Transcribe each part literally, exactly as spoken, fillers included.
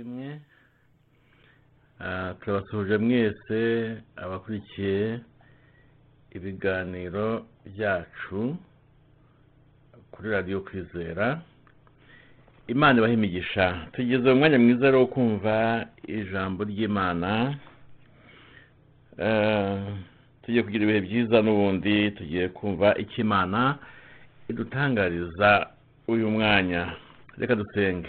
rimwe turabasuhuje mwese abakurikiye ibiganiro byacu kuri radio Kwizera. Imana ibahe imigisha. Tugeze mu mwanya mwiza wo kumva ijambo ry'Imana. Tugiye kugira ibihe byiza n'ubundi tugiye kumva icy'Imana idutangariza uyu mwanya. Reka dusenge.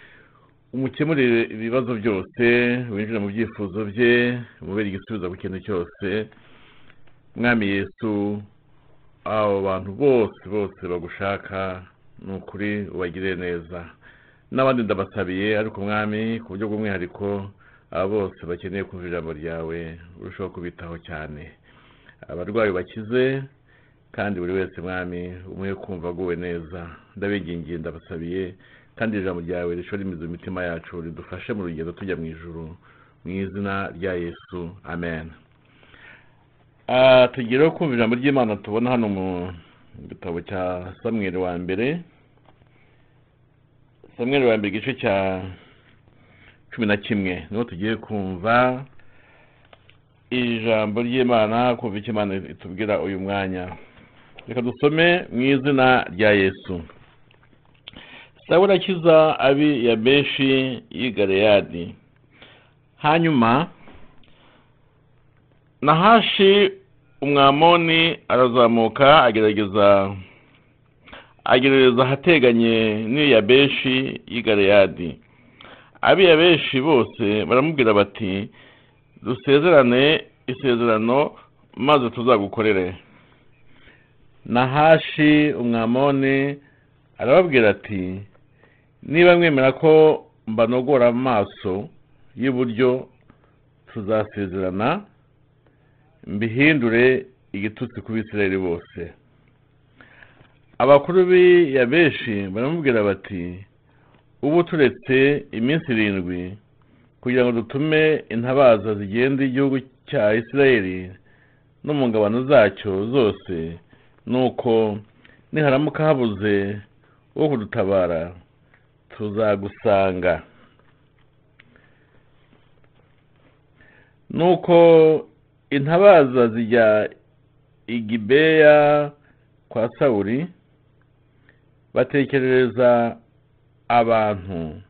Umukemurire ibibazo byose, winjira mu byifuzo bye, umubere igisubizo ku kintu cyose. Mwami Yesu abo bantu bose bose bagushaka n'ukuri ubagirire neza. N'abandi ndabasabiye ariko mwami ku buryo bw'umwihariko abo bose bakeneye kumva ijambo ryawe urushaho kubitaho cyane. Abarwayi bakize kandi buri wese mwami umwe kumva aguwe neza. Ndabingingiye ndabasabiye kandi ijambo ryawe rishora imizi mu mitima yacu, ridufashe mu rugendo tujya mu ijuru mu izina rya Yesu. Amen. Ah tugire kumva ijambo ry'Imana tubona hano mu gitabo cya Samuel wa mbere. Samuel wa mbere gice cya cumi na kimwe niho tugiye kumva ijambo ry'Imana, kumva icyo Imana itubwira uyu mwanya. Reka dusome mu izina rya Yesu. Sawuli akiza abi ya Beshi y'i Galeyadi. Hanyuma Nahashi umwamoni arazamuka agerageza agerageza hateganye n'i ya Beshi y'i Galeyadi. Abi ya Beshi bose baramubwira bati, dusezerane isezerano maze tuzagukorere. Nahashi umwamoni arababwira ati, niba mwemera ko mbanogora amaso y'uburyo tuzasezerana mbihindure igitutsi ku Bisirayeli bose. Abakuru bi ya Beshi baramubwira bati, ubu turetse iminsi irindwi kugira ngo dutume intabaza zigenda igihugu cya Isirayeli no mu ngabano zacyo zose, nuko niharamuka habuze wo kudutabara tuzagusanga. Nuko intabaza zijya Igibeya kwa Sawuli, batekerereza abantu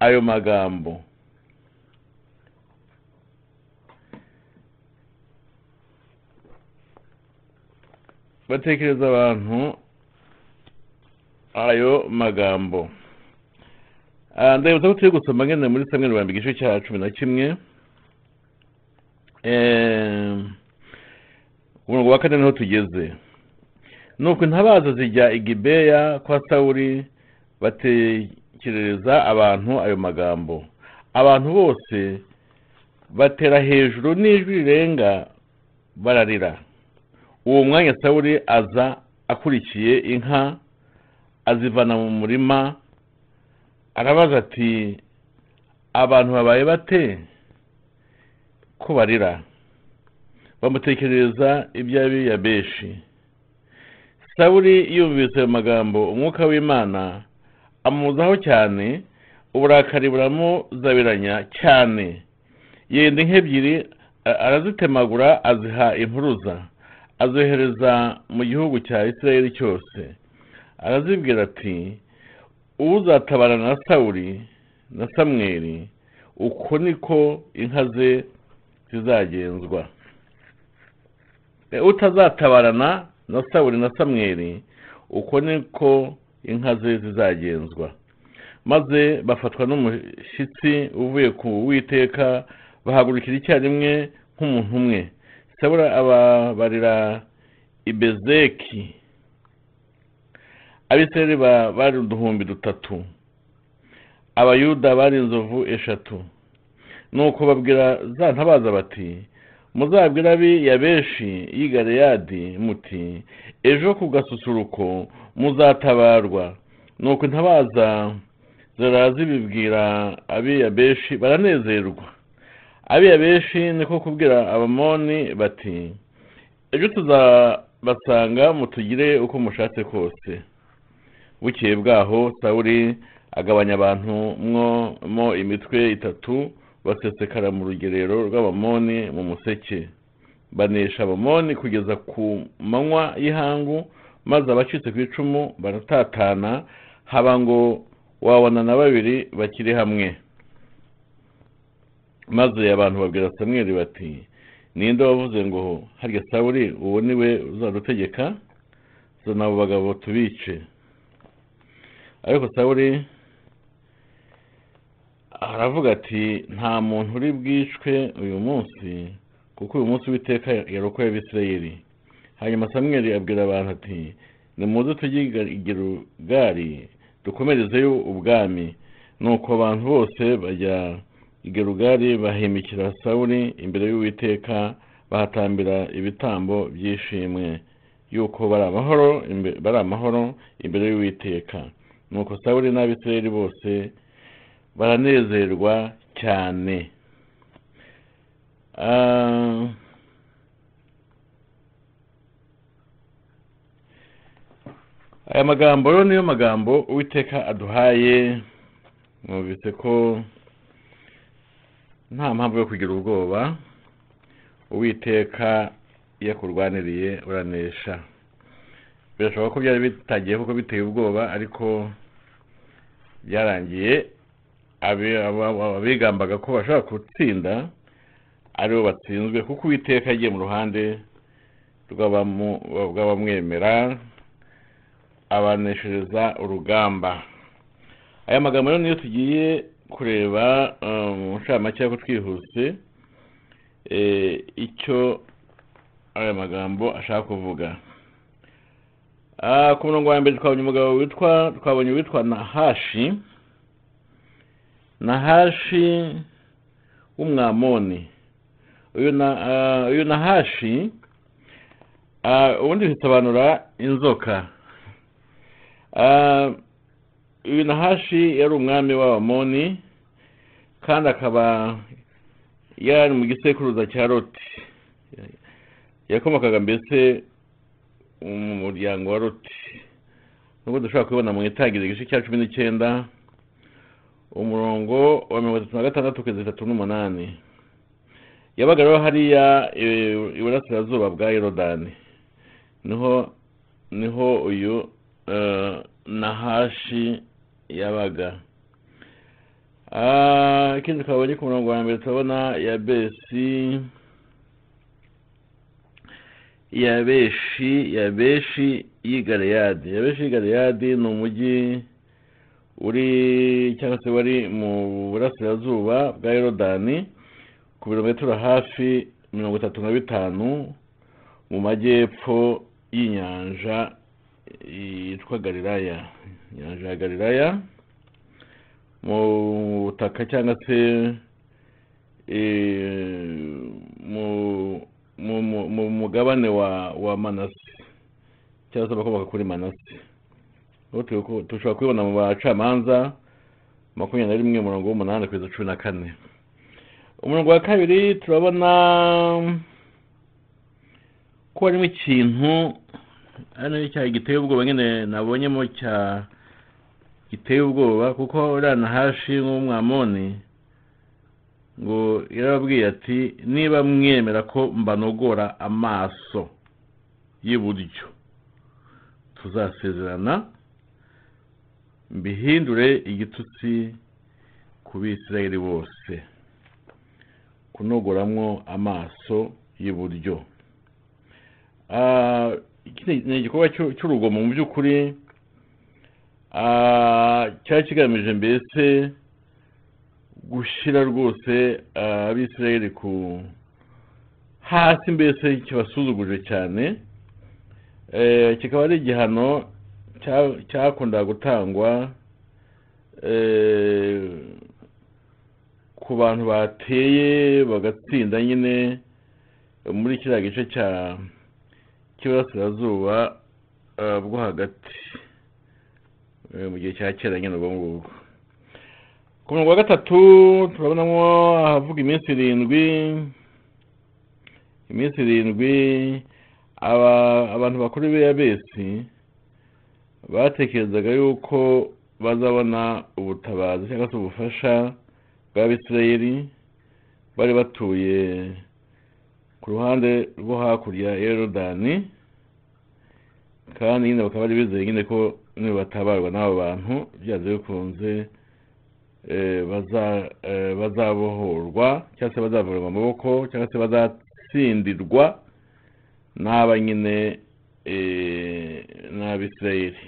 ayo magambo. Batekerereza abantu ayo magambo. Ndabutse ko turi gusoma ngene muri Samuel wa mbere igice cya cumi na kimwe. Eh umurongo wa kane niho tugeze. Nuko intabaza zijya Igibeya kwa Sawuli, batekerereza abantu ayo magambo. Abantu bose batera hejuru n'ijwi rirenga bararira. Uwo mwanya Sawuli aza akurikiye inka azivana mu murima. Arabaza ati, abantu babaye bate ko barira? Bamutekerereza ibyabi ya Beshi. Sawuli yumvise magambo umwuka w'Imana amuzaho cyane, uburakari buramo zabiranya cyane. Yende nk'ebyiri arazitemagura aziha impuruza, azohereza mu gihugu cya Isirayeli cyose. Arazibwira ati, uzatabara na Sawuli na Samweli, uko niko inkaze zizagenzwa. E utazatabarana na Sawuli na Samweli, uko niko inkaze zizagenzwa. Maze bafatwa n'umushitsi uvuye ku Uwiteka, bahagurikira icyarimwe nk'umuntu umwe. Sawuli ababarira Ibezeki. Abisirayeli bari uduhumbi dutatu, abayuda bari inzovu eshatu, nuko babwira za ntabaza bati muzabwira abi ya benshi y'i Galeyadi muti ejo ku gasusuruko muzatabarwa nuko ntabaza zarazi bibwira abi ya benshi baranezerwa abi ya benshi niko kubwira abamoni bati ejo tuzabasanga mutugire uko mushatse kose bukeye bwaho Sawuli agabanya abantu mwo mo imitwe itatu basesekara mu rugerero rw'abamoni mu museke banesha abamoni kugeza ku manywa y'ihangu maze abacitse ku icumu baratatana haba ngo wabona na babiri bakiri hamwe maze abantu babwira Samweli bati ninde wavuze ngo harya Sawuli uwo niwe uzadutegeka zana abo bagabo tubice ariko Sawuli aravuga ati nta muntu uri bwicwe uyu munsi kuko uyu munsi witeka yarokoye Abisirayeli hanyuma Samweli abwira abantu ati nimuze tugiye gari dukomerezeyo ubwami nuko abantu bose bajya i Gerugari bahimikira Sawuli imbere y'Uwiteka bahatambira ibitambo byishimwe yuko bara amahoro bara amahoro imbere y'Uwiteka nuko Sawuli n'Abisirayeli bose baranezerwa cyane uh, aya magambo yo niyo magambo Uwiteka aduhaye mubise ko nta mpamvu yo kugira ubwoba Uwiteka yakurwaniriye uranesha birashoboka ko byari bitagiye kuko biteye ubwoba ariko byarangiye abigambaga ko bashaka gutsinda aribo batsinzwe kuko Uwiteka agiye mu ruhande rw'abamwemera abaneshereza urugamba aya magambo rero niyo tugiye kureba mu nshamake y'uko twihuse icyo aya magambo ashaka kuvuga ku murongo wa mbere twabonye umugabo witwa twabonye witwa Nahashi Nahashi w'umwamoni uyu na uyu Nahashi ubundi bisobanura inzoka uyu Nahashi yari umwami w'abamoni kandi akaba yari mu gisekuruza cya Loti yakomokaga mbese mu muryango wa Loti nubwo dushobora kubibona mu itangiriro igice cya cumi n'icyenda umurongo wa mirongo itatu na gatandatu kugeza itatu n'umunani yabaga rero hariya iburasirazuba bwa Yorodani niho niho uyu Nahashi yabaga ikindi twabonye ku murongo wa mbere turabona Yabesi Yabeshi Yabeshi y'i Galeyadi Yabeshi y'i Galeyadi ni umujyi uri cyangwa se wari mu burasirazuba bwa Yorodani ku birometero hafi mirongo itatu na bitanu mu majyepfo y'inyanja yitwa Galilaya inyanja ya Galilaya mu butaka cyangwa se mu mu mugabane wa wa Manase cyangwa se bakomoka kuri Manase tushobora kubibona mu bacamanza makumyabiri na rimwe umurongo w'umunani kugeza cumi na kane umurongo wa kabiri turabona ko harimo ikintu hano icyaha giteye ubwoba nyine nabonyemo cya giteye ubwoba kuko uriya Nahashi nk'umwamoni ngo yarababwiye ati niba mwemera ko mbanogora amaso y'iburyo tuzasezerana mbihindure igitutsi ku Bisirayeli bose kunogoramwo amaso y'iburyo ah ni igikorwa cy'urugomo mu by'ukuri ah cyari kigamije mbese gushyira rwose Abisirayeli ku hasi mbese kibasuzuguje cyane kikaba ari igihano cyakundaga gutangwa ku bantu bateye bagatsinda nyine muri kiriya gice cya cy'Iburasirazuba bwo hagati mu gihe cya kera nyine ubwo ngubu. Ku murongo wa gatatu turabonamo ahavuga iminsi irindwi iminsi irindwi abantu bakuru b'abesi batekerezaga yuko bazabona ubutabazi cyangwa se ubufasha bw'Abisirayeli bari batuye ku ruhande rwo hakurya ya Yorodani, kandi nyine bakaba bari bizeye nyine ko nibatabarwa n'abo bantu byaje bikunze bazabohorwa cyangwa se bazavurwa mu maboko cyangwa se bazatsindirwa n'aba nyine n'Abisirayeli.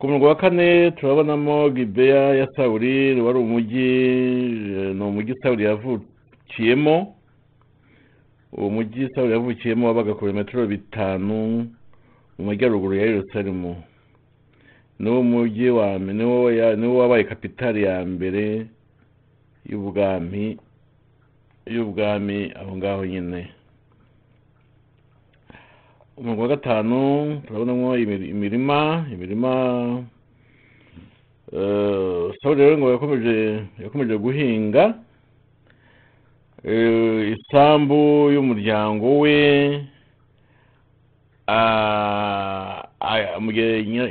Ku murongo wa kane turabonamo Gibeya ya Sawuli, wari umujyi ni umujyi Sawuli yavukiyemo. Uwo mujyi Sawuli yavukiyemo wabaga kilometero bitanu mu majyaruguru ya Yerusalemu. N'uwo mujyi niwo wabaye kapitali ya mbere y'ubwami y'ubwami aho ngaho nyine. Umurongo wa gatanu turabonamo imirima imirima Sawuli rero ngo yakomeje yakomeje guhinga isambu y'umuryango we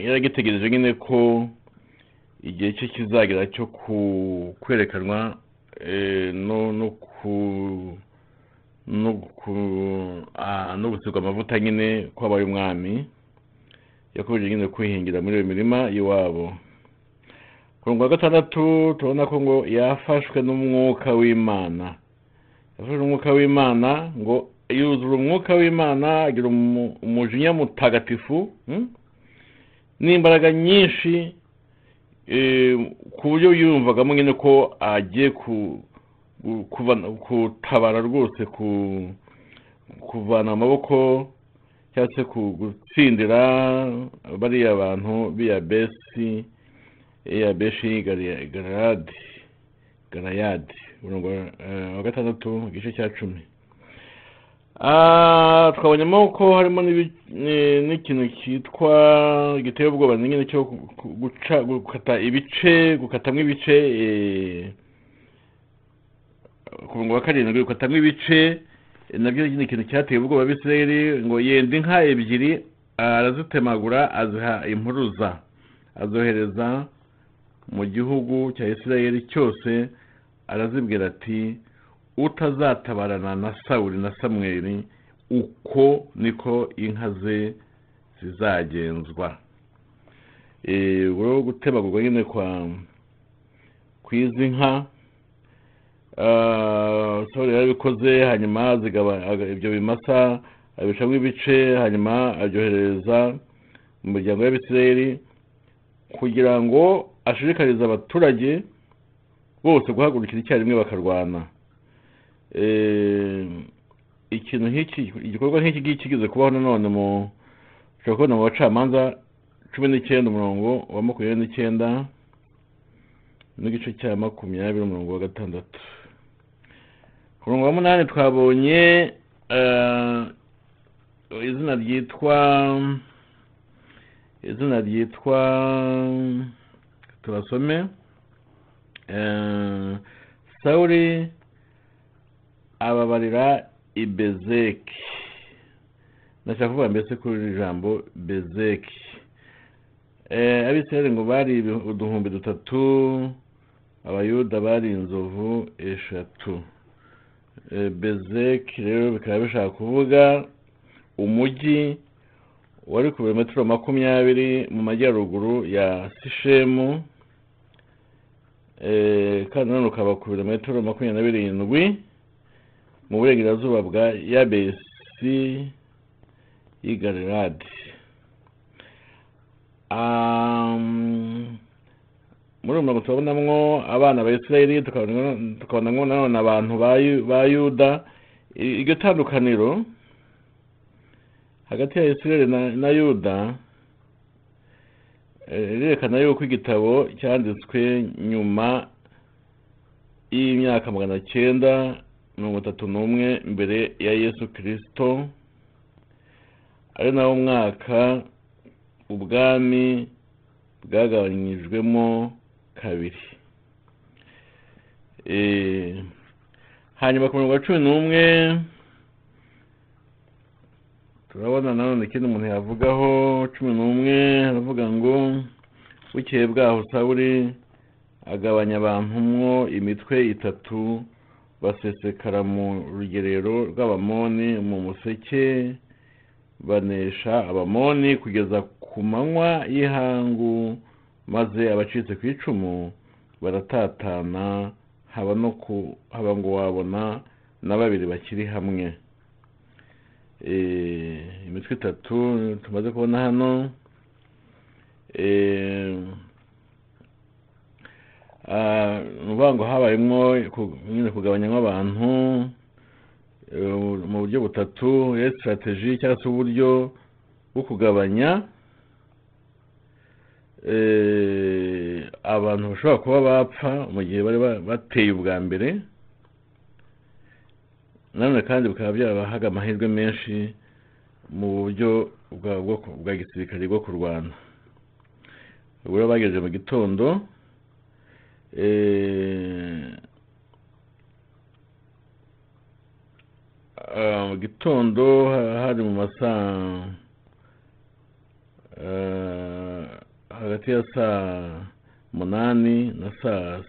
yaragitegereje nyine ko igihe cye kizagera cyo kwerekanwa no ku no gusuka amavuta nyine kwabaye umwami. Yakomeje nyine kwihingira muri iyo mirima y'iwabo. Ku murongo wa gatandatu tubona ko ngo yafashwe n'umwuka w'Imana yafashwe n'umwuka w'Imana ngo yuzura umwuka w'Imana agira umujinya mutagatifu n'imbaraga nyinshi ku buryo yumvagamo nyine ko agiye ku kutabara rwose kuvana amaboko cyangwa se gutsindira bariya abantu b'Abesi b'Abeshi Galeyadi. Umurongo wa gatandatu igice cya cumi twabonyemo ko harimo n'ikintu cyitwa giteye ubwoba nyine cyo gukata ibice gukatamwo ibice. Ku murongo wa karindwi gukatamwo ibice nabyo ni ikintu cyateye ubwoba Abisirayeli ngo yenda inka ebyiri arazitemagura aziha impuruza azohereza mu gihugu cya Isirayeli cyose arazibwira ati utazatabarana na Sawuli na Samweli uko niko inka ze zizagenzwa. Ubwo gutemagurwa nyine kwa kwizi nka Sawuli yarabikoze hanyuma zigaba ibyo bimasa abicamo ibice hanyuma abyohereza mu muryango w'Abisirayeli kugira ngo ashishikarize abaturage bose guhagurukira icyarimwe bakarwana. Ikintu nk'iki igikorwa nk'iki kigize kubaho nanone mu ushobora kubona mu bacamanza cumi n'icyenda umurongo wa makumyabiri n'icyenda n'igice cya makumyabiri umurongo wa gatandatu. Ku murongo wa munani twabonye izina ryitwa izina ryitwa turasome Sawuli ababarira Bezeki. Nashaka kuvuga mbese kuri iri jambo Bezeki. Abisirayeli ngo bari uduhumbi dutatu, Abayuda bari inzovu eshatu. Bezeki rero bikaba bishaka kuvuga umujyi wari ku birometero makumyabiri mu majyaruguru ya Sishemu, kandi nanone ukaba ku birometero makumyabiri na birindwi mu burengerazuba bwa Yabesi y'i Galeyadi. Muri uwo murongo turabonamo abana ba Isirayeli, tukabonamo nanone abantu ba Yuda. Iryo tandukaniro hagati ya Isirayeli na Yuda rirerekana yuko igitabo cyanditswe nyuma y'imyaka magana cyenda mirongo itatu n'umwe mbere ya Yesu Kristo, ari nawo mwaka ubwami bwagabanyijwemo kabiri. Eh hanyuma ku mirongo cumi n'umwe turabona nanone ikindi umuntu yavugaho. Cumi n'umwe aravuga ngo bukeye bwaho Sawuli agabanya abantu mwo imitwe itatu basesekara mu rugerero rw'abamoni mu museke, banesha abamoni kugeza ku manywa y'ihangu, maze abacitse ku icumu baratatana, haba no ku haba ngo wabona na babiri bakiri hamwe. Eh imitwe itatu tumaze kubona hano. eh ah nubango habayemo nyine kugabanya abantu mu buryo butatu, ya strategy cyangwa se uburyo bwo kugabanya eh abantu bashobora kuba bapfa mu gihe bari bateye ubwa mbere, nanone kandi bikaba byabahaga amahirwe menshi mu buryo bwa gisirikare bwo kurwana. Ubwo bageze mu gitondo eh ah gitondo hari mu masaa eh hagati ya saa munani na saa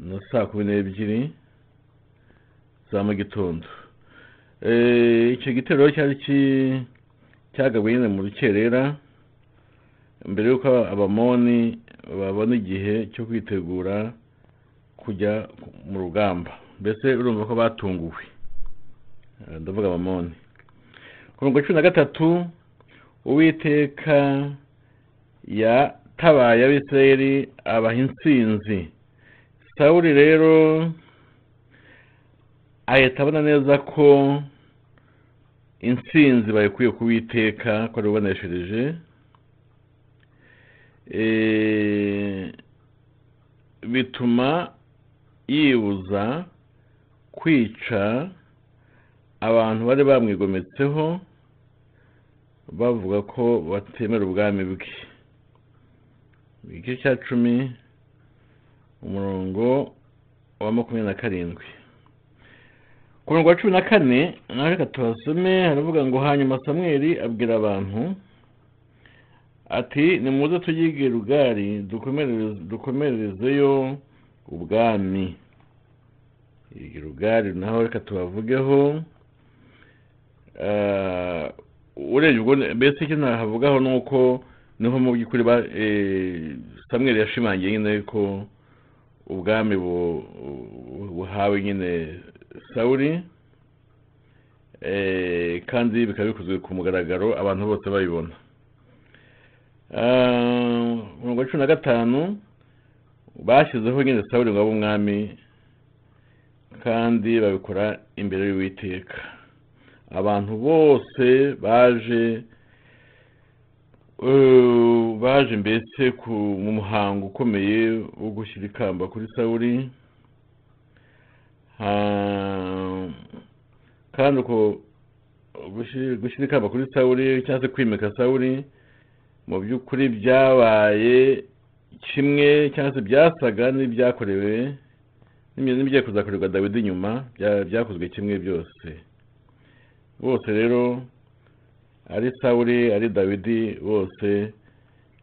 na saa kumi n'ebyiri za mu gitondo. Eh icyo gitero cyari cyagabwe mu rukerera mbere y'uko abamoni babona igihe cyo kwitegura kujya mu rugamba. Mbese urumva ko batunguwe, ndavuga abamoni. Ku wa cumi na gatatu Uwiteka yatabaye Abisirayeli abaha intsinzi. Sawuli rero ahita abona neza ko intsinzi bayikuye ku Uwiteka ko ari we ubaneshereje. Eh bituma yibuza kwica abantu bari bamwigometseho bavuga ko batemera ubwami bwe. Igice cya cumi umurongo wa makumyabiri na karindwi. Ku murongo wa cumi na kane na reka tuhasome, haravuga ngo hanyuma Samweli abwira abantu ati nimuze tujye Gilgali dukomereze dukomerezeyo ubwami. Gilgali naho reka tubavugeho. Uh, urebye ubwo mbese icyo nahavugaho nuko niho mu by'ukuri ba eh, Samweli yashimangiye nyine ko ubwami buhawe nyine Sawuli, eh kandi bikabikozwe ku mugaragaro abantu bose bayibona. Ah ngo cumi na gatanu bashyizeho nyine Sawuli ngo umwami, kandi babikora imbere y'Uwiteka. Abantu bose baje uh, baje mbese ku muhango ukomeye wo gushyira ikamba kuri Sawuli. Ah kandi ko gushyira ikamba kuri Sawuli cyangwa se kwimika Sawuli mu by'ukuri byabaye kimwe cyangwa se byasaga n'ibyakorewe n'imyenda n'ibyo kuzakorerwa Dawidi nyuma, byakozwe kimwe byose. Bose rero ari Sawuli ari Dawidi bose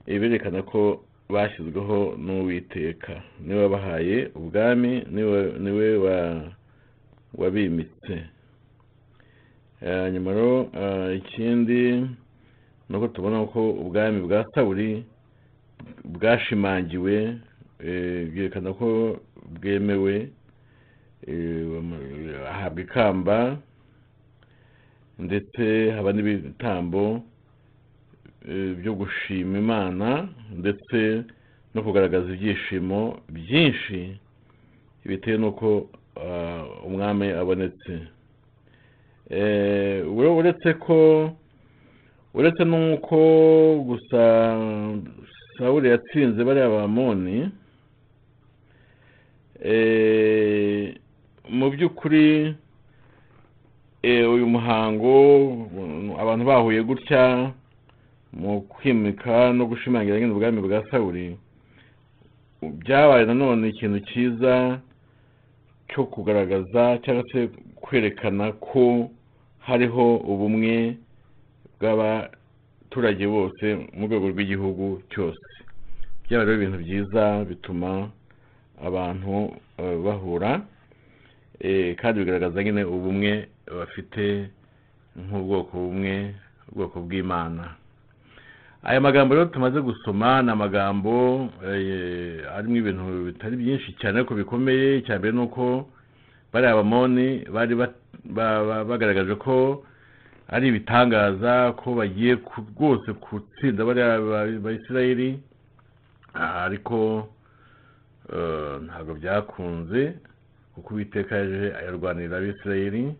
iberekana ko bashyizweho n'Uwiteka, niwe bahaye ubwami, niwe niwe wa wabimitse. Eh nyuma rero ikindi nuko tubona uko ubwami bwa Sawuli bwashimangiwe, eh byerekana ko bwemewe, eh ahabwa ikamba ndetse haba n'ibitambo byo gushima Imana ndetse no kugaragaza ibyishimo byinshi bitewe nuko umwami abonetse. eh uretse ko uretse nuko gusa Sawuli yatsinze bari abamoni, mu by'ukuri uyu muhango abantu bahuye gutya mu kwimika no gushimangira ngo ubwami bwa Sawuli byabaye nanone ikintu cyiza cyo kugaragaza cyangwa se kwerekana ko hariho ubumwe bw'abaturage bose mu rwego rw'igihugu cyose. Byaba ibintu byiza bituma abantu bahura kandi bigaragaza nyine ubumwe bafite nk'ubwoko bumwe, ubwoko bw'Imana. Aya magambo rero tumaze gusoma na magambo arimo ibintu bitari byinshi cyane ariko bikomeye. Cyane nuko bari abamoni bari bagaragaje ko ari bitangaza ko bagiye rwose kutsinda bari Abisirayeli, ariko ntabwo byakunze kuko Uwiteka yaje ayarwanirira Abisirayeli.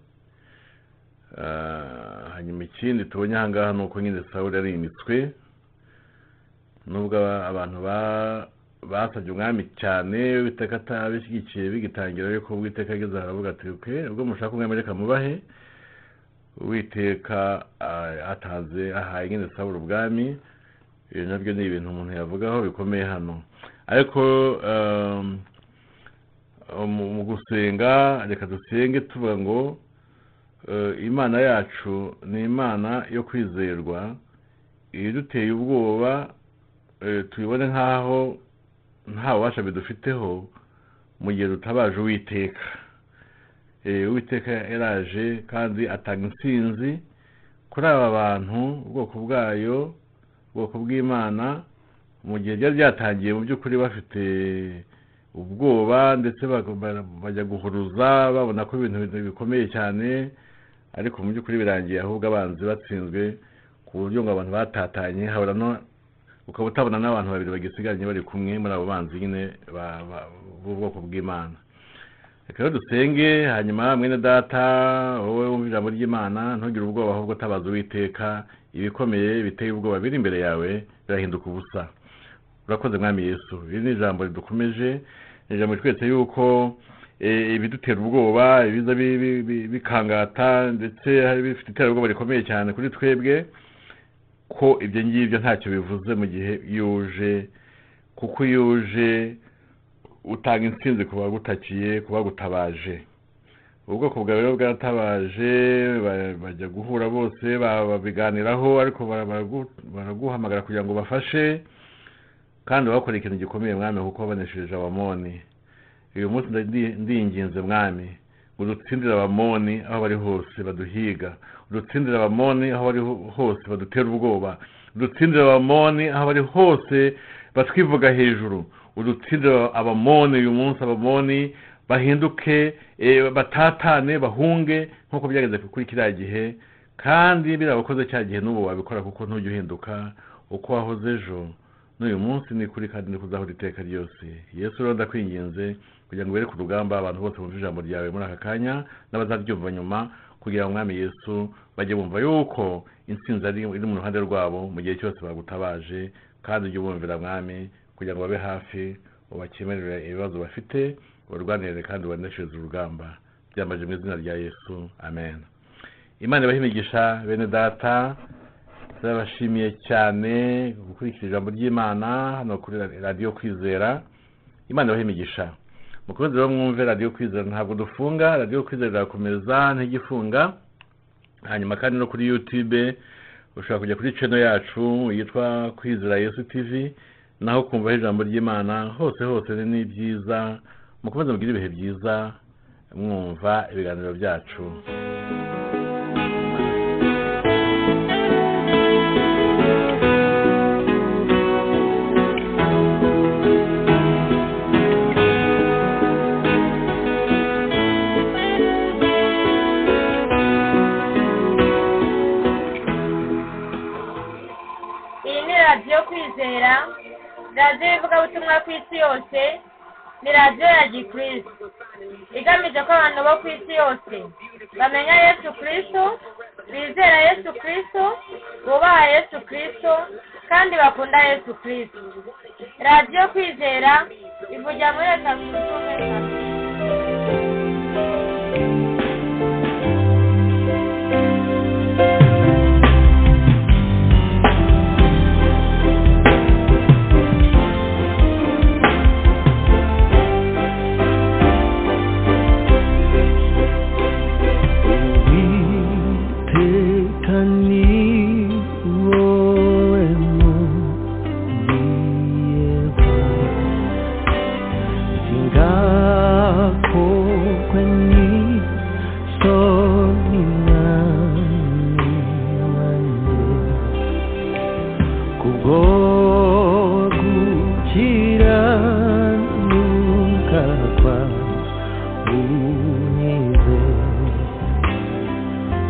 Hanyuma ikindi tubonye aha ngaha ni uko nyine Sawuli yarimitswe, nubwo abantu basabye umwami cyane Uwiteka atabishyigikiye bigitangira, ariko Uwiteka ageze aha aravuga ati ubwo mushaka umwami reka mubahe. Uwiteka atanze ahaye nyine Sawuli ubwami. Ibyo nabyo ni ibintu umuntu yavugaho bikomeye hano, ariko mu gusenga reka dusenge tuvuga ngo Imana yacu ni Imana yo kwizerwa. Iyo duteye ubwoba tuyibone nkaho nta bubasha bidufiteho mu gihe tutabaje Uwiteka. Uwiteka yaraje kandi atanga intsinzi kuri aba bantu, ubwoko bwayo, ubwoko bw'Imana. Mu gihe byari byatangiye mu by'ukuri bafite ubwoba ndetse bajya guhuruza babona ko ibintu bikomeye cyane, ariko mu by'ukuri birangiye ahubwo abanzi batsinzwe ku buryo ngo abantu batatanye habura no ukaba utabona n'abantu babiri bagisiganye bari kumwe muri abo banzi nyine b'ubwoko bw'Imana. Reka rero dusenge. Hanyuma mwene data, wowe wumva ijambo ry'Imana ntugire ubwoba, ahubwo tabaza Uwiteka. Ibikomeye biteye ubwoba biri imbere yawe birahinduka ubusa. Urakoze Mwami Yesu. Iri ni ijambo ridukomeje, ijambo twese yuko ibidutera ubwoba ibiza bikangata ndetse hari bifite itera ubwoba rikomeye cyane kuri twebwe, ko ibyo ngibyo ntacyo bivuze mu gihe yuje, kuko yuje utanga intsinzi ku bagutakiye, ku bagutabaje. Ubwoko bwawe rero bwatabaje bajya guhura bose babiganiraho, ariko baraguhamagara kugira ngo bafashe kandi bakora ikintu gikomeye Mwami, kuko babonesheje abamoni. Uyu munsi ndinginze Mwami udutsindira abamoni aho bari hose baduhiga, udutsindira abamoni aho bari hose badutera ubwoba, udutsindira abamoni aho bari hose batwivuga hejuru, udutsindira abamoni. Uyu munsi abamoni bahinduke batatane bahunge nk'uko byageze kuri kiriya gihe, kandi birabakoze cya gihe n'ubu wabikora kuko ntujya uhinduka uko wahoze ejo n'uyu munsi ni kuri kandi ni kuzahora iteka ryose. Yesu rero ndakwinginze kugira ngo ubere ku rugamba abantu bose bumva ijambo ryawe muri aka kanya n'abazaryumva nyuma, kugira ngo Umwami Yesu bajye bumva yuko intsinzi iri mu ruhande rwabo mu gihe cyose bagutabaje, kandi ujye ubumvira Mwami kugira ngo babe hafi, ubakemerere ibibazo bafite, ubarwanire kandi ubaneshereze urugamba. Byamaze mu izina rya Yesu, amen. Imana ibahe imigisha bene data. Ndabashimiye cyane gukurikira ijambo ry'Imana hano kuri Radio Kwizera. Imana ibahe imigisha. Mukunzi rero mwumve Radio Kwizera, ntabwo dufunga. Radio Kwizera irakomeza ntigifunga. Hanyuma kandi no kuri YouTube ushobora kujya kuri channel yacu yitwa Kwizera Yesu T V, naho kumva ijambo ry'Imana hose hose ni byiza. Mukomeze mugire ibihe byiza mwumva ibiganiro byacu. Radio ivuga ubutumwa ku isi yose, ni radio ya Gikristo igamije ko abantu bo ku isi yose bamenya Yesu Kristo, bizera Yesu Kristo, bubaha Yesu Kristo kandi bakunda Yesu Kristo. Radio Kwizera ivugira muri Leta Zunze Ubumwe za Amerika.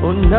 Thank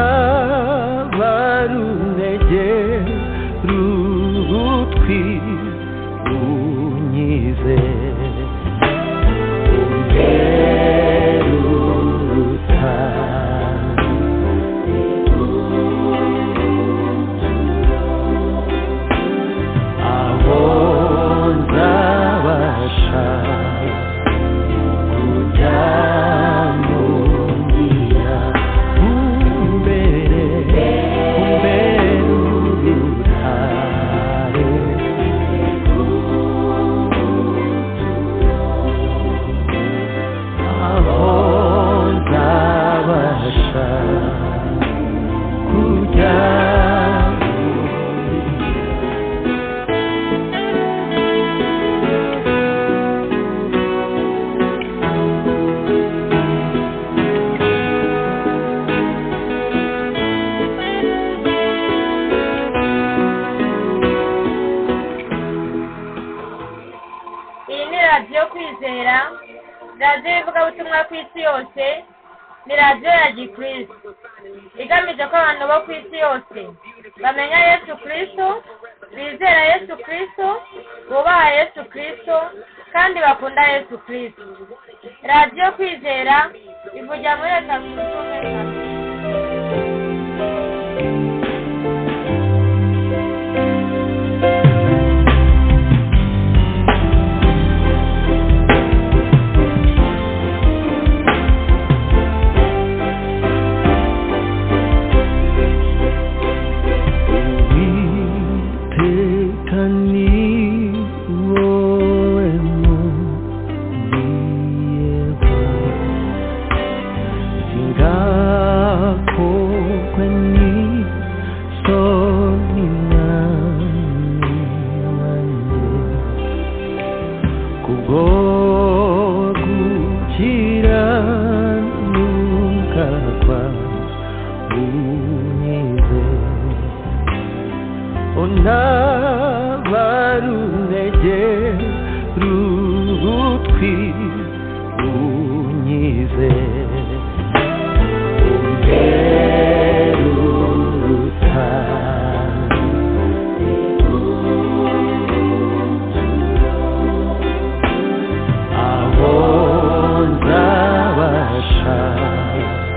you.